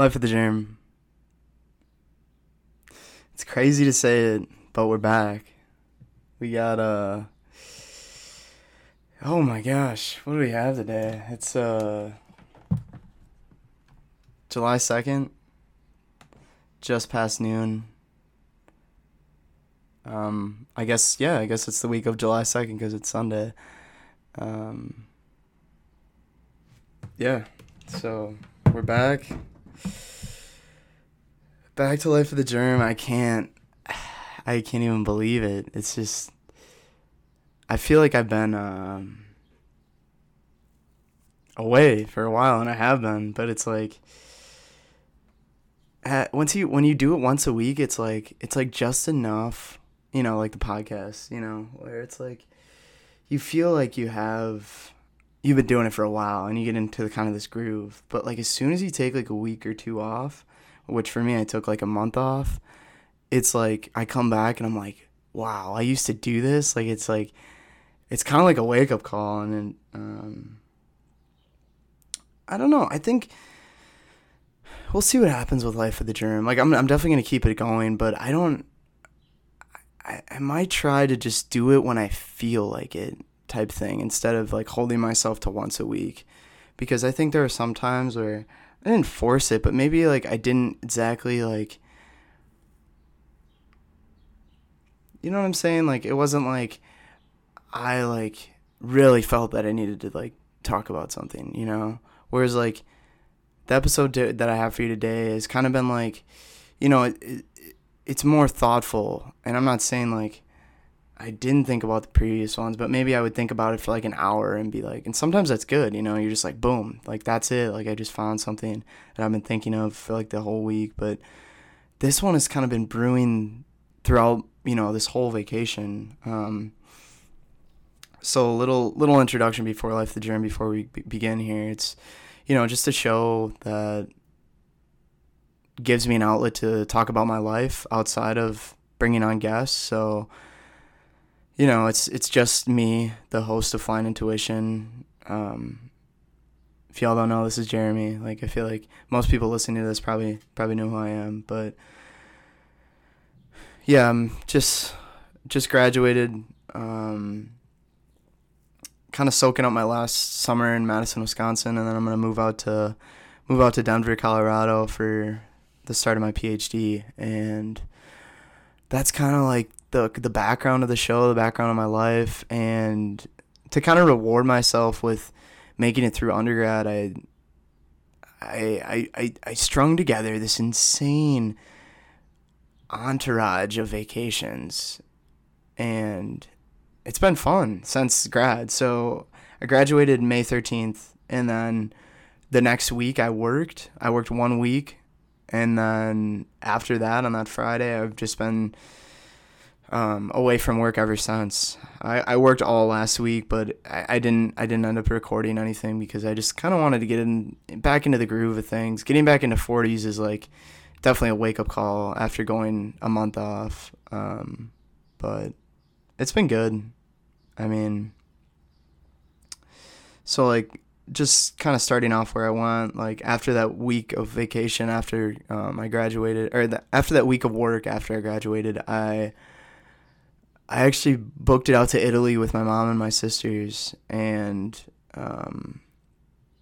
Life of the Germ. It's crazy to say it, but we're back. We got, oh my gosh, what do we have today? It's, July 2nd, just past noon. I guess it's the week of July 2nd because it's Sunday. So we're back. Back to Life of the Germ. I can't even believe it. It's just, I feel like I've been away for a while, and I have been, but it's like when you do it once a week, it's like just enough, you know, like the podcast, you know, where it's like you feel like you've been doing it for a while, and you get into the kind of this groove. But like as soon as you take like a week or two off, which for me I took like a month off, it's like I come back and I'm like, wow, I used to do this. Like it's kind of like a wake up call, and then, I don't know. I think we'll see what happens with Life of the Germ. Like I'm definitely gonna keep it going, but I might try to just do it when I feel like it, type thing, instead of like holding myself to once a week, because I think there are some times where I didn't force it, but maybe like I didn't exactly like, you know what I'm saying? Like it wasn't like I like really felt that I needed to like talk about something, you know? Whereas like the episode that I have for you today has kind of been like, you know, it's more thoughtful. And I'm not saying like I didn't think about the previous ones, but maybe I would think about it for like an hour and be like, and sometimes that's good, you know, you're just like, boom, like that's it. Like I just found something that I've been thinking of for like the whole week. But this one has kind of been brewing throughout, you know, this whole vacation. So little introduction before Life of the Germ, before we begin here. It's, you know, just a show that gives me an outlet to talk about my life outside of bringing on guests. So, you know, it's just me, the host of Flying Intuition. If y'all don't know, this is Jeremy. Like, I feel like most people listening to this probably know who I am. But, yeah, I'm just graduated, kind of soaking up my last summer in Madison, Wisconsin, and then I'm going to move out to Denver, Colorado for the start of my PhD. And that's kind of like the background of the show, the background of my life, and to kind of reward myself with making it through undergrad, I strung together this insane entourage of vacations, and it's been fun since grad. So I graduated May 13th, and then the next week I worked 1 week, and then after that, on that Friday, I've just been away from work ever since. I worked all last week, but I didn't end up recording anything because I just kind of wanted to get back into the groove of things. Getting back into 40s is like definitely a wake up call after going a month off. But it's been good. I mean, so like just kind of starting off where I want, like after that week of vacation, after I graduated, or after that week of work, after I graduated, I actually booked it out to Italy with my mom and my sisters, and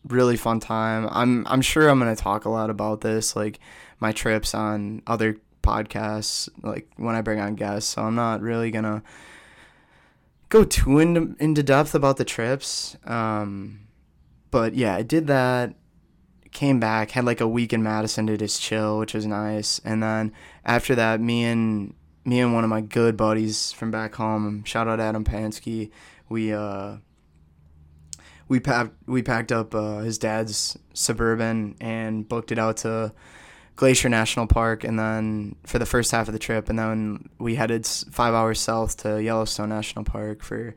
really fun time. I'm sure I'm going to talk a lot about this, like my trips on other podcasts, like when I bring on guests. So I'm not really going to go too into depth about the trips. But yeah, I did that, came back, had like a week in Madison to just chill, which was nice. And then after that, me and one of my good buddies from back home, shout out Adam Pansky, we packed up his dad's Suburban and booked it out to Glacier National Park, and then for the first half of the trip, and then we headed 5 hours south to Yellowstone National Park for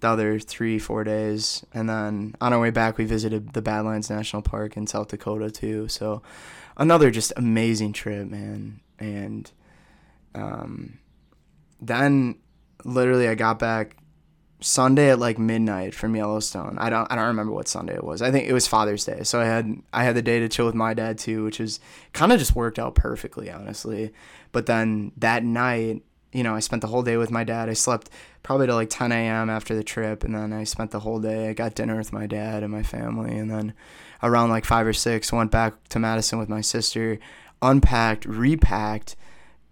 the other 3-4 days, and then on our way back we visited the Badlands National Park in South Dakota too. So another just amazing trip, man. And then literally I got back Sunday at like midnight from Yellowstone. I don't remember what Sunday it was. I think it was Father's Day. So I had the day to chill with my dad too, which was kind of just worked out perfectly, honestly. But then that night, you know, I spent the whole day with my dad. I slept probably till like 10 a.m. after the trip, and then I spent the whole day. I got dinner with my dad and my family, and then around like 5 or 6, went back to Madison with my sister, unpacked, repacked,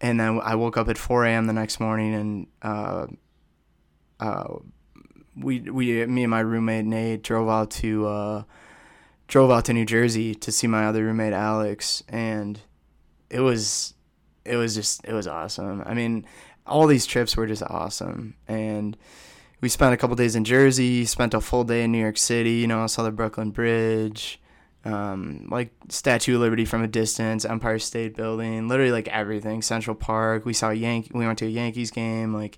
and then I woke up at 4 a.m. the next morning, and me and my roommate Nate drove out to New Jersey to see my other roommate Alex, and it was awesome. I mean, all these trips were just awesome, and we spent a couple days in Jersey, spent a full day in New York City. You know, I saw the Brooklyn Bridge, like Statue of Liberty from a distance, Empire State Building, literally like everything. Central Park. We went to a Yankees game. Like,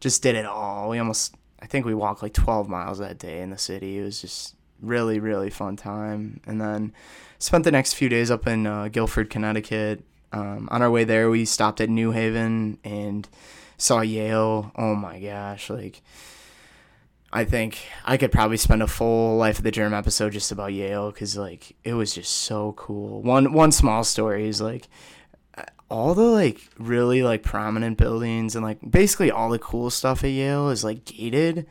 just did it all. I think we walked like 12 miles that day in the city. It was just really, really fun time. And then spent the next few days up in Guilford, Connecticut. On our way there, we stopped at New Haven and saw Yale. Oh my gosh! Like, I think I could probably spend a full Life of the Germ episode just about Yale, because like it was just so cool. One small story is like, all the like really like prominent buildings and like basically all the cool stuff at Yale is like gated.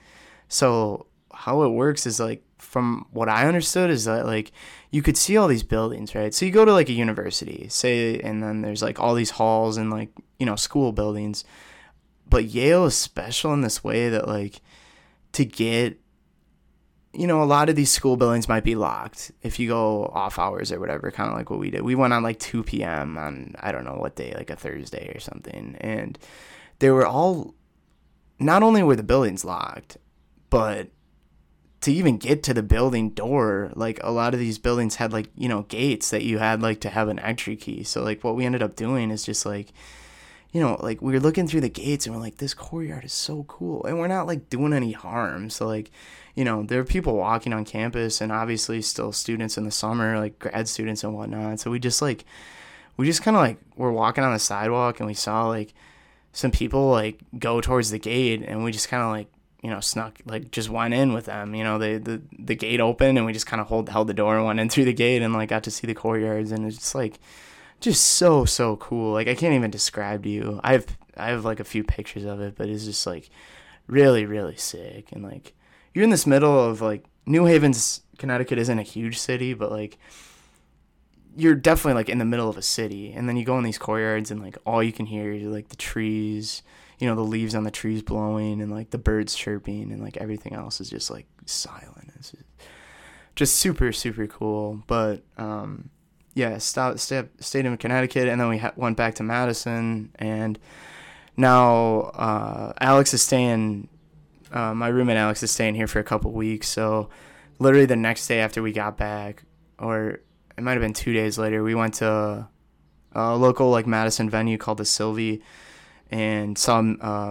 So how it works is like, from what I understood, is that like you could see all these buildings, right? So you go to like a university, say, and then there's like all these halls and like, you know, school buildings. But Yale is special in this way that like, to get, you know, a lot of these school buildings might be locked if you go off hours or whatever, kind of like what we did. We went on like 2 p.m. on, I don't know what day, like a Thursday or something. And they were all, not only were the buildings locked, but to even get to the building door, like a lot of these buildings had like, you know, gates that you had like to have an entry key. So like what we ended up doing is just like, you know, like we were looking through the gates and we're like, this courtyard is so cool, and we're not like doing any harm. So like, you know, there are people walking on campus, and obviously still students in the summer, like grad students and whatnot. So we just kind of like were walking on the sidewalk, and we saw like some people like go towards the gate, and we just kind of like, you know, snuck, like just went in with them. You know, the gate opened, and we just kind of held the door and went in through the gate, and like got to see the courtyards, and it's just like, just so cool. Like I can't even describe to you. I have like a few pictures of it, but it's just like really, really sick. And like you're in this middle of like New Haven's, Connecticut isn't a huge city, but like you're definitely like in the middle of a city. And then you go in these courtyards, and like all you can hear is like the trees, you know, the leaves on the trees blowing, and like the birds chirping, and like everything else is just like silent. It's just super, super cool. But yeah, stayed in Connecticut, and then we went back to Madison, and now my roommate Alex is staying here for a couple weeks. So literally the next day after we got back, or it might have been 2 days later, we went to a local like Madison venue called the Sylvie, and saw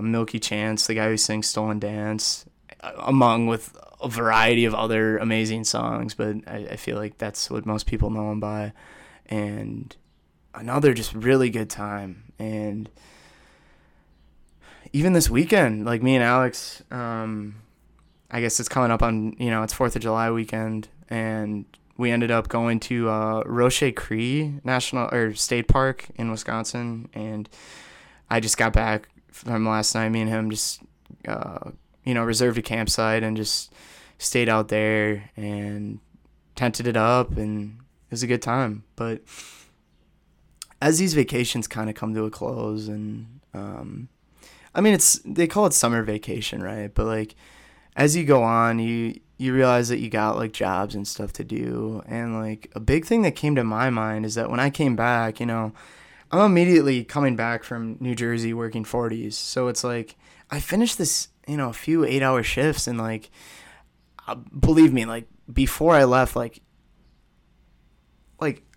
Milky Chance, the guy who sings Stolen Dance, among with a variety of other amazing songs, but I feel like that's what most people know him by. And another just really good time. And even this weekend, like me and Alex, I guess it's coming up on, you know, it's 4th of July weekend, and we ended up going to Roche Cree National or State Park in Wisconsin. And I just got back from last night. Me and him just you know, reserved a campsite and just stayed out there and tented it up, and it was a good time. But as these vacations kind of come to a close, and I mean, they call it summer vacation, right? But like as you go on, you realize that you got like jobs and stuff to do. And like a big thing that came to my mind is that when I came back, you know, I'm immediately coming back from New Jersey working 40s. So it's like I finished this, you know, a few 8-hour shifts, and like, believe me, like before I left, like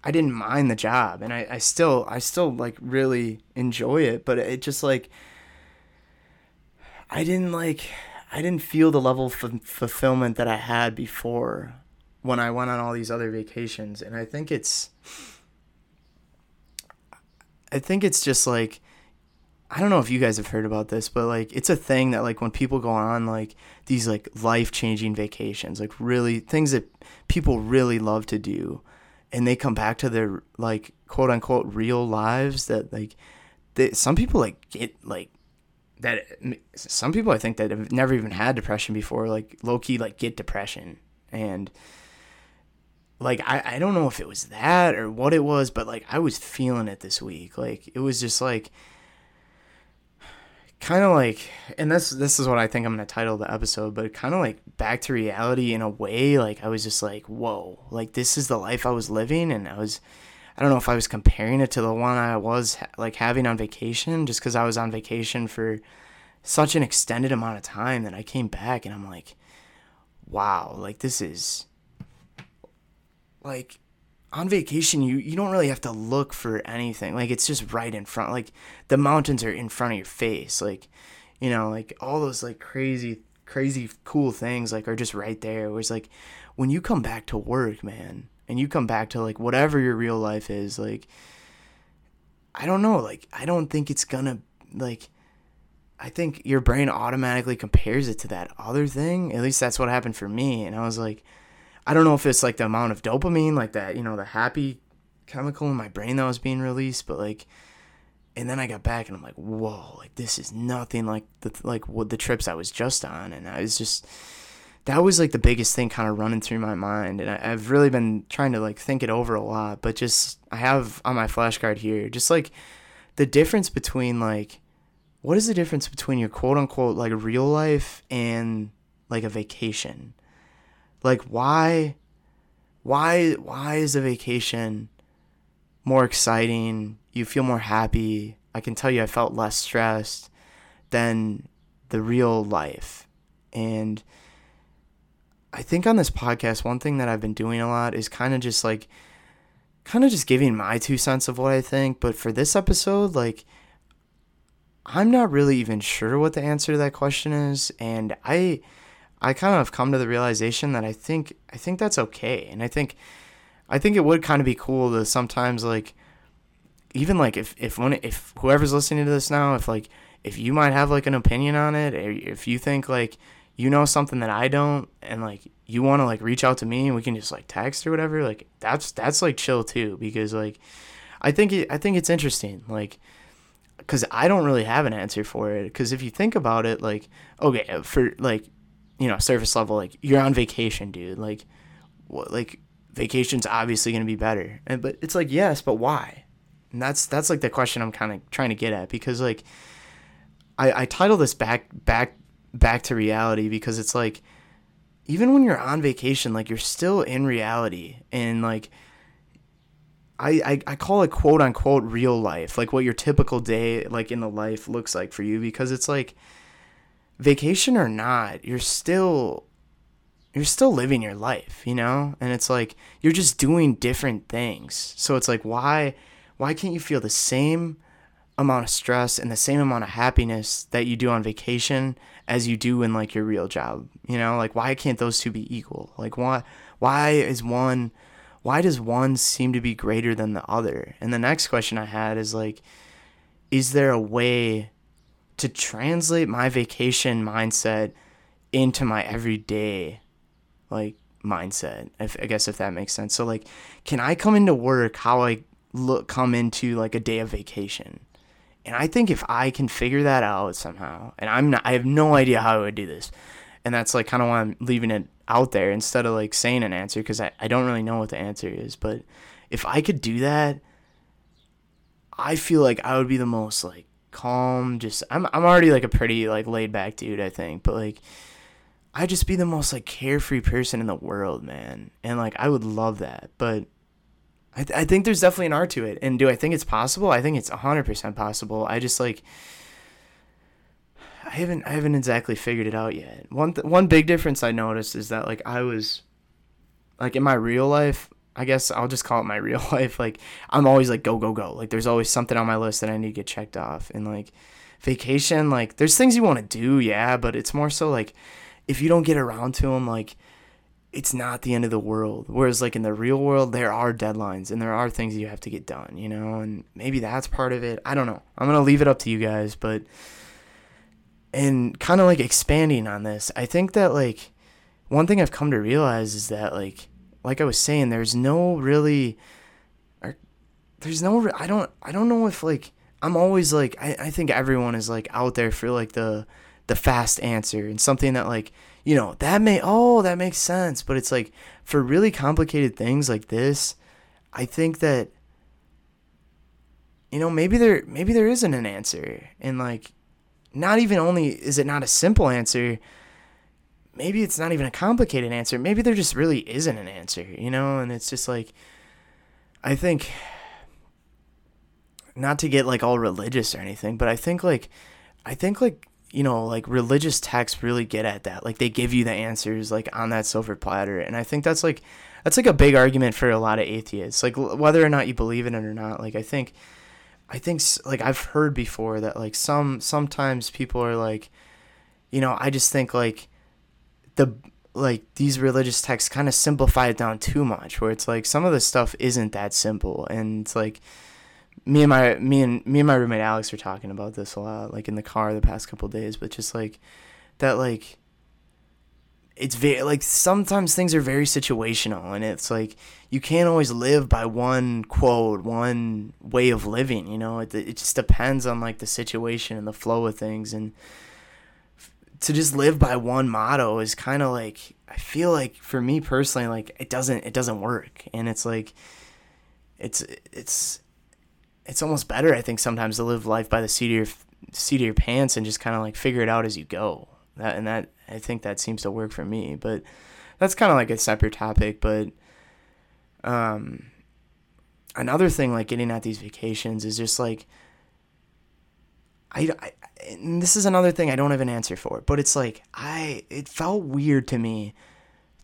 I didn't mind the job, and I still like really enjoy it, but it just like, I didn't feel the level of fulfillment that I had before when I went on all these other vacations. And I think it's just like, I don't know if you guys have heard about this, but like it's a thing that like when people go on like these like life-changing vacations, like really things that people really love to do, and they come back to their like quote unquote real lives that like some people like get like that. Some people I think that have never even had depression before, like low key like get depression, and like I don't know if it was that or what it was, but like I was feeling it this week. Like it was just like. Kind of like, and this is what I think I'm going to title the episode, but kind of like back to reality in a way. Like I was just like, whoa, like this is the life I was living. And I don't know if I was comparing it to the one I was like having on vacation, just because I was on vacation for such an extended amount of time that I came back and I'm like, wow, like this is like on vacation, you don't really have to look for anything. Like, it's just right in front. Like, the mountains are in front of your face. Like, you know, like, all those, like, crazy, crazy cool things, like, are just right there. Where it's, like, when you come back to work, man, and you come back to, like, whatever your real life is, like, I don't know. Like, I don't think it's gonna, like, I think your brain automatically compares it to that other thing. At least that's what happened for me. And I was, like, I don't know if it's, like, the amount of dopamine, like, that, you know, the happy chemical in my brain that was being released, but, like, and then I got back, and I'm like, whoa, like, this is nothing like the trips I was just on, and I was just, that was, like, the biggest thing kind of running through my mind, and I've really been trying to, like, think it over a lot, but just, I have on my flashcard here, just, like, the difference between, like, what is the difference between your quote-unquote, like, real life and, like, a vacation? Like, why is a vacation more exciting? You feel more happy. I can tell you I felt less stressed than the real life. And I think on this podcast, one thing that I've been doing a lot is kind of just giving my 2 cents of what I think. But for this episode, like, I'm not really even sure what the answer to that question is. And I kind of have come to the realization that I think that's okay. And I think it would kind of be cool to sometimes, like, even like if whoever's listening to this now, if you might have like an opinion on it, or if you think like, you know, something that I don't, and like, you want to like reach out to me and we can just like text or whatever, like that's like chill too, because like, I think it's interesting. Like, cause I don't really have an answer for it. Cause if you think about it, like, okay, for like, you know, surface level, like, you're on vacation, dude. Like, what? Like, vacation's obviously going to be better. And, but it's like, yes, but why? And that's like the question I'm kind of trying to get at, because like, I title this back to reality, because it's like, even when you're on vacation, like, you're still in reality. And like, I call it quote unquote real life, like what your typical day, like in the life looks like for you, because it's like, vacation or not, you're still living your life, you know? And it's like, you're just doing different things. So it's like, why can't you feel the same amount of stress and the same amount of happiness that you do on vacation as you do in like your real job, you know? Like, why can't those two be equal? Like, why does one seem to be greater than the other? And the next question I had is like, is there a way to translate my vacation mindset into my everyday like mindset, if that makes sense. So like, can I come into work how I come into like a day of vacation? And I think if I can figure that out somehow, and I have no idea how I would do this, and that's like kind of why I'm leaving it out there instead of like saying an answer, because I don't really know what the answer is. But if I could do that, I feel like I would be the most like calm, just I'm already like a pretty like laid back dude, I think, but like I'd just be the most like carefree person in the world, man. And like I would love that, but I think there's definitely an art to it. And do I think it's possible? I think it's 100% possible. I just like I haven't exactly figured it out yet. One big difference I noticed is that like I was like in my real life, I guess I'll just call it my real life. Like, I'm always like, go, go, go. Like, there's always something on my list that I need to get checked off. And like, vacation, like, there's things you want to do, yeah, but it's more so like, if you don't get around to them, like, it's not the end of the world. Whereas like in the real world, there are deadlines and there are things you have to get done, you know, and maybe that's part of it. I don't know. I'm going to leave it up to you guys, but, and kind of like expanding on this, I think that like one thing I've come to realize is that like I was saying, I don't know if I'm always like, I think everyone is like out there for like the fast answer and something that like, you know, that makes sense. But it's like for really complicated things like this, I think that, you know, maybe there isn't an answer. And like, not even only is it not a simple answer, maybe it's not even a complicated answer. Maybe there just really isn't an answer, you know? And it's just like, I think, not to get like all religious or anything, but I think like, you know, like religious texts really get at that. Like they give you the answers like on that silver platter. And I think that's like a big argument for a lot of atheists, like whether or not you believe in it or not. Like, I think like I've heard before that like sometimes people are like, you know, I just think like these religious texts kind of simplify it down too much, where it's like some of this stuff isn't that simple. And it's like, me and my roommate Alex were talking about this a lot, like in the car the past couple of days, but just like that, like it's very, like sometimes things are very situational, and it's like you can't always live by one quote, one way of living, you know. It just depends on like the situation and the flow of things, and to just live by one motto is kind of like, I feel like for me personally, like it doesn't work. And it's like it's almost better, I think, sometimes to live life by the seat of your pants and just kind of like figure it out as you go. That I think that seems to work for me, but that's kind of like a separate topic. But another thing, like getting at these vacations, is just like and this is another thing I don't have an answer for, but it's like it felt weird to me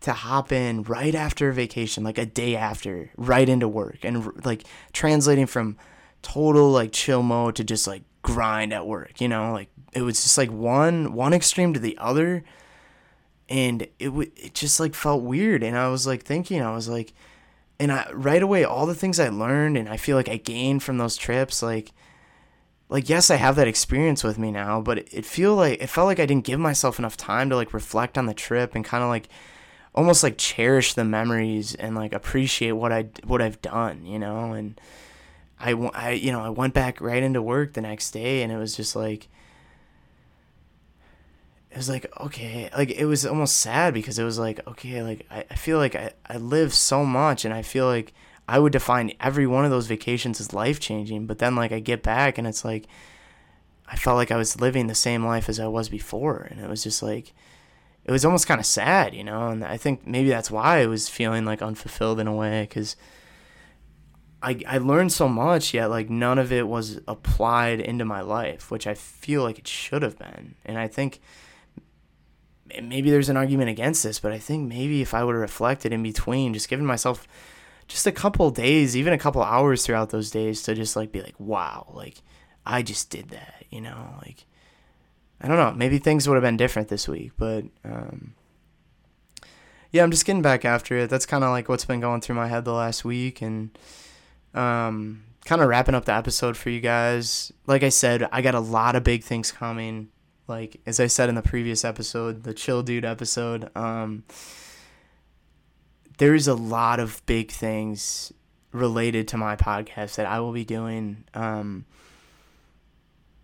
to hop in right after a vacation, like a day after, right into work, and like translating from total like chill mode to just like grind at work, you know. Like it was just like one extreme to the other, and it just like felt weird. And I was like thinking and I right away, all the things I learned and I feel like I gained from those trips, like yes, I have that experience with me now, but it felt like I didn't give myself enough time to like reflect on the trip and kind of like almost like cherish the memories and like appreciate what I've done, you know. And I you know, I went back right into work the next day, and it was like okay, like it was almost sad, because it was like, okay, like I feel like I live so much, and I feel like I would define every one of those vacations as life-changing, but then like I get back and it's like I felt like I was living the same life as I was before, and it was just like, it was almost kind of sad, you know. And I think maybe that's why I was feeling like unfulfilled in a way, because I learned so much, yet like none of it was applied into my life, which I feel like it should have been. And I think maybe there's an argument against this, but I think maybe if I would have reflected in between, just giving myself just a couple days, even a couple hours throughout those days, to just like be like, wow, like I just did that, you know, like I don't know, maybe things would have been different this week. But yeah, I'm just getting back after it. That's kind of like what's been going through my head the last week, and kind of wrapping up the episode for you guys. Like I said, I got a lot of big things coming. Like, as I said in the previous episode, the Chill Dude episode, there's a lot of big things related to my podcast that I will be doing. I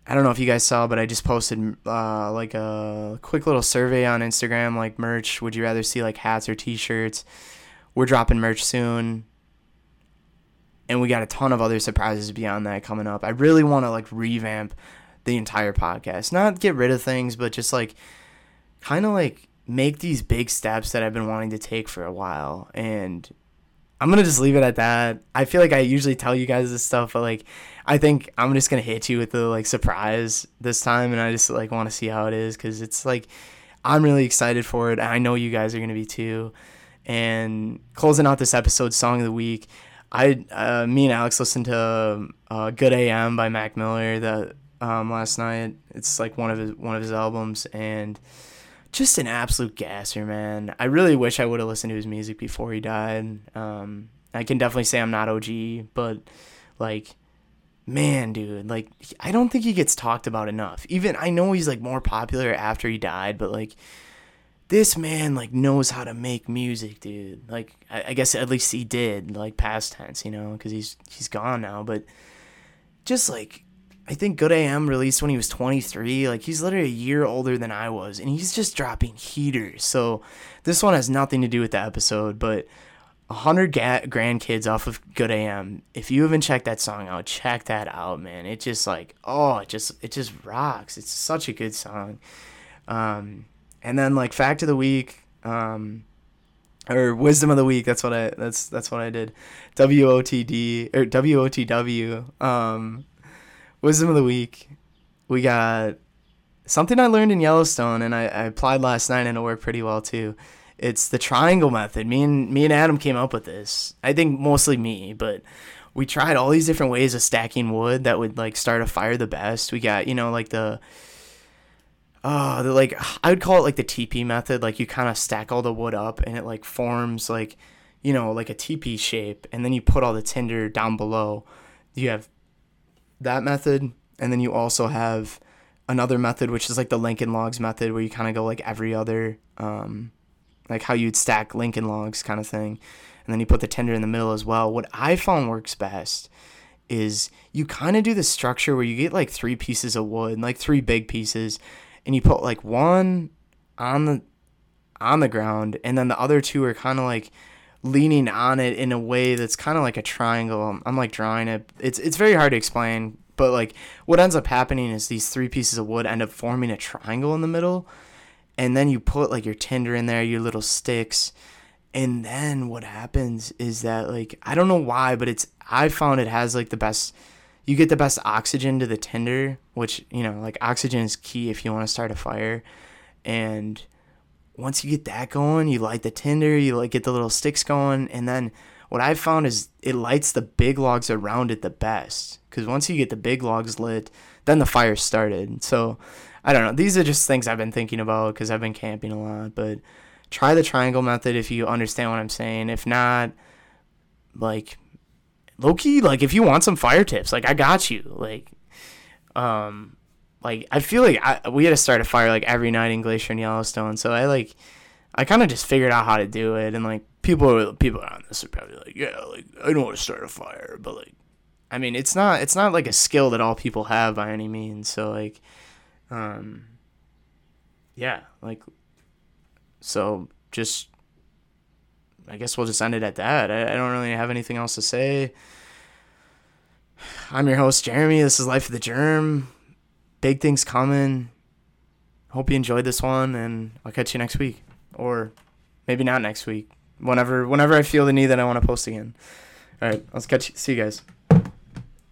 don't know if you guys saw, but I just posted like a quick little survey on Instagram, like merch. Would you rather see like hats or t-shirts? We're dropping merch soon, and we got a ton of other surprises beyond that coming up. I really want to like revamp the entire podcast, not get rid of things, but just like kind of like make these big steps that I've been wanting to take for a while. And I'm going to just leave it at that. I feel like I usually tell you guys this stuff, but like, I think I'm just going to hit you with the like surprise this time. And I just like want to see how it is, because it's like, I'm really excited for it. And I know you guys are going to be too. And closing out this episode, song of the week, me and Alex listened to Good AM by Mac Miller last night. It's like one of his albums. And just an absolute gasser, man. I really wish I would have listened to his music before he died. I can definitely say I'm not OG, but, like, man, dude, like, I don't think he gets talked about enough. Even, I know he's, like, more popular after he died, but, like, this man, like, knows how to make music, dude. Like, I guess at least he did, like, past tense, you know, because he's gone now. But just, like, I think Good AM released when he was 23. Like, he's literally a year older than I was, and he's just dropping heaters. So this one has nothing to do with the episode, but 100 grandkids off of Good AM. If you haven't checked that song out, check that out, man. It just, like, oh, it just rocks. It's such a good song. And then, like, fact of the week, or wisdom of the week. That's what I did. WOTD or WOTW. Wisdom of the week. We got something I learned in Yellowstone, and I applied last night, and it worked pretty well too. It's the triangle method. Me and Adam came up with this. I think mostly me, but we tried all these different ways of stacking wood that would, like, start a fire the best. We got, you know, like the I would call it, like, the teepee method. Like, you kind of stack all the wood up, and it, like, forms, like, you know, like a teepee shape, and then you put all the tinder down below. You have that method, and then you also have another method, which is, like, the Lincoln Logs method, where you kind of go, like, every other, like, how you'd stack Lincoln Logs kind of thing, and then you put the tinder in the middle as well. What I found works best is you kind of do the structure where you get, like, three pieces of wood, like, three big pieces, and you put, like, one on the ground, and then the other two are kind of, like, leaning on it in a way that's kind of like a triangle. I'm, like, drawing it. It's very hard to explain, but, like, what ends up happening is these three pieces of wood end up forming a triangle in the middle, and then you put, like, your tinder in there, your little sticks, and then what happens is that, like, I don't know why, but I found it has, like, the best. You get the best oxygen to the tinder, which, you know, like, oxygen is key if you want to start a fire. And once you get that going, you light the tinder, you, like, get the little sticks going. And then what I've found is it lights the big logs around it the best, because once you get the big logs lit, then the fire started. So I don't know. These are just things I've been thinking about because I've been camping a lot. But try the triangle method if you understand what I'm saying. If not, like, low-key, like, if you want some fire tips, like, I got you. Like, I feel like we had to start a fire, like, every night in Glacier and Yellowstone, so I kind of just figured out how to do it, and, like, people on this are probably like, yeah, like, I know how to start a fire, but, like, I mean, it's not, like, a skill that all people have by any means, so, like, yeah, like, so, just, I guess we'll just end it at that. I don't really have anything else to say. I'm your host, Jeremy. This is Life of the Germ. Big things coming. Hope you enjoyed this one, and I'll catch you next week. Or maybe not next week. Whenever I feel the need that I want to post again. All right, I'll see you guys.